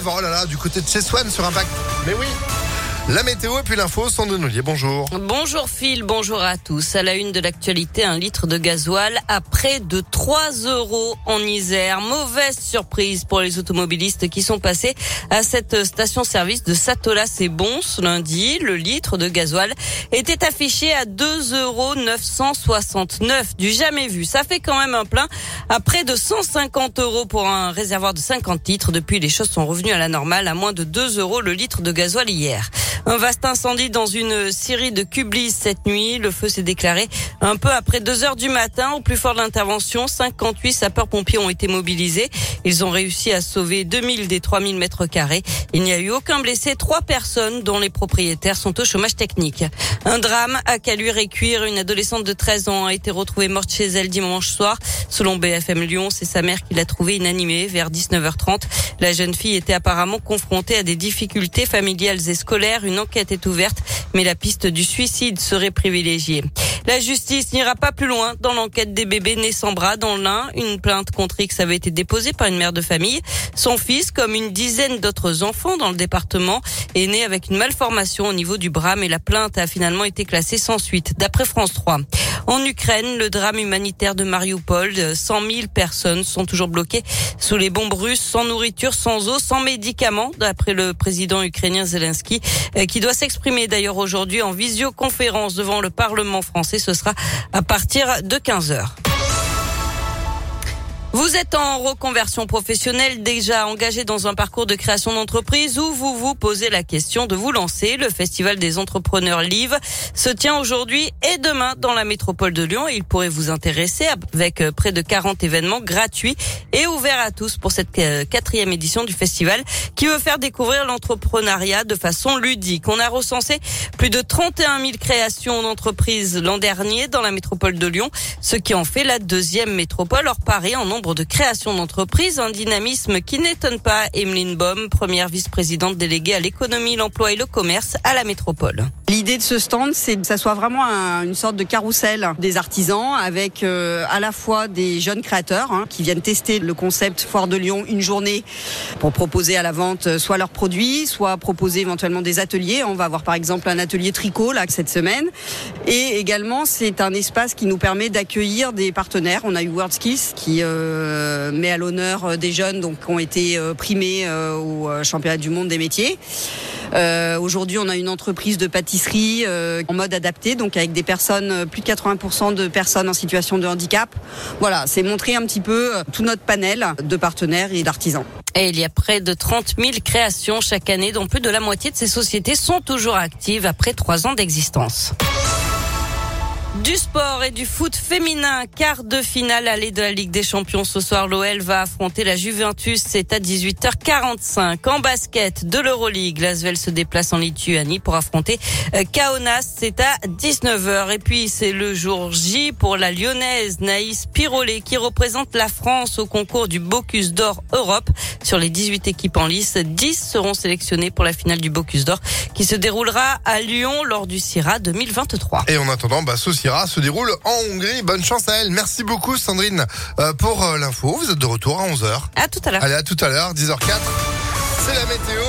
grève, oh là là, du côté de chez Swan sur Impact. Mais oui. La météo et puis l'info, Sandrine Nollier, bonjour. Bonjour Phil, bonjour à tous. À la une de l'actualité, un litre de gasoil à près de 3 € en Isère. Mauvaise surprise pour les automobilistes qui sont passés à cette station-service de Satolas et Bons lundi. Le litre de gasoil était affiché à 2,969 €, du jamais vu. Ça fait quand même un plein à près de 150 € pour un réservoir de 50 litres. Depuis, les choses sont revenues à la normale, à moins de 2 € le litre de gasoil hier. Un vaste incendie dans une scierie de Cublize cette nuit. Le feu s'est déclaré un peu après 2 h du matin. Au plus fort de l'intervention, 58 sapeurs-pompiers ont été mobilisés. Ils ont réussi à sauver 2000 des 3000 mètres carrés. Il n'y a eu aucun blessé. 3 personnes dont les propriétaires sont au chômage technique. Un drame à Caluire-et-Cuire. Une adolescente de 13 ans a été retrouvée morte chez elle dimanche soir. Selon BFM Lyon, c'est sa mère qui l'a trouvée inanimée vers 19 h 30. La jeune fille était apparemment confrontée à des difficultés familiales et scolaires. Une enquête est ouverte, mais la piste du suicide serait privilégiée. La justice n'ira pas plus loin dans l'enquête des bébés nés sans bras dans l'Ain. Une plainte contre X avait été déposée par une mère de famille. Son fils, comme une dizaine d'autres enfants dans le département, est né avec une malformation au niveau du bras, mais la plainte a finalement été classée sans suite, d'après France 3. En Ukraine, le drame humanitaire de Mariupol, 100 000 personnes sont toujours bloquées sous les bombes russes, sans nourriture, sans eau, sans médicaments, d'après le président ukrainien Zelensky, qui doit s'exprimer d'ailleurs aujourd'hui en visioconférence devant le Parlement français. Ce sera à partir de 15 h. Vous êtes en reconversion professionnelle, déjà engagé dans un parcours de création d'entreprise ou vous vous posez la question de vous lancer. Le Festival des entrepreneurs Live se tient aujourd'hui et demain dans la métropole de Lyon. Il pourrait vous intéresser avec près de 40 événements gratuits et ouverts à tous pour cette 4e édition du festival qui veut faire découvrir l'entrepreneuriat de façon ludique. On a recensé plus de 31 000 créations d'entreprises l'an dernier dans la métropole de Lyon, ce qui en fait la 2e métropole hors Paris en nombre de création d'entreprises, un dynamisme qui n'étonne pas Emeline Baum, première vice-présidente déléguée à l'économie, l'emploi et le commerce à la métropole. L'idée de ce stand, c'est que ça soit vraiment une sorte de carrousel des artisans avec à la fois des jeunes créateurs qui viennent tester le concept Foire de Lyon une journée pour proposer à la vente soit leurs produits, soit proposer éventuellement des ateliers. On va avoir par exemple un atelier tricot là cette semaine. Et également, c'est un espace qui nous permet d'accueillir des partenaires. On a eu WorldSkills qui met à l'honneur des jeunes donc qui ont été primés au championnat du monde des métiers. Aujourd'hui, on a une entreprise de pâtisserie en mode adapté, donc avec des personnes, plus de 80% de personnes en situation de handicap. Voilà, c'est montrer un petit peu tout notre panel de partenaires et d'artisans. Et il y a près de 30 000 créations chaque année, dont plus de la moitié de ces sociétés sont toujours actives après 3 ans d'existence. Du sport et du foot féminin, quart de finale aller de la Ligue des Champions. Ce soir, l'OL va affronter la Juventus, c'est à 18 h 45. En basket de l'Euroleague, Lasvel se déplace en Lituanie pour affronter Kaonas, c'est à 19 h. Et puis c'est le jour J pour la lyonnaise Naïs Pirolet qui représente la France au concours du Bocuse d'or Europe. Sur les 18 équipes en lice, 10 seront sélectionnées pour la finale du Bocuse d'or qui se déroulera à Lyon lors du Sirha 2023. Et en attendant, ceci se déroule en Hongrie. Bonne chance à elle. Merci beaucoup Sandrine pour l'info. Vous êtes de retour à 11 h. À tout à l'heure. Allez, à tout à l'heure, 10 h 04. C'est la météo.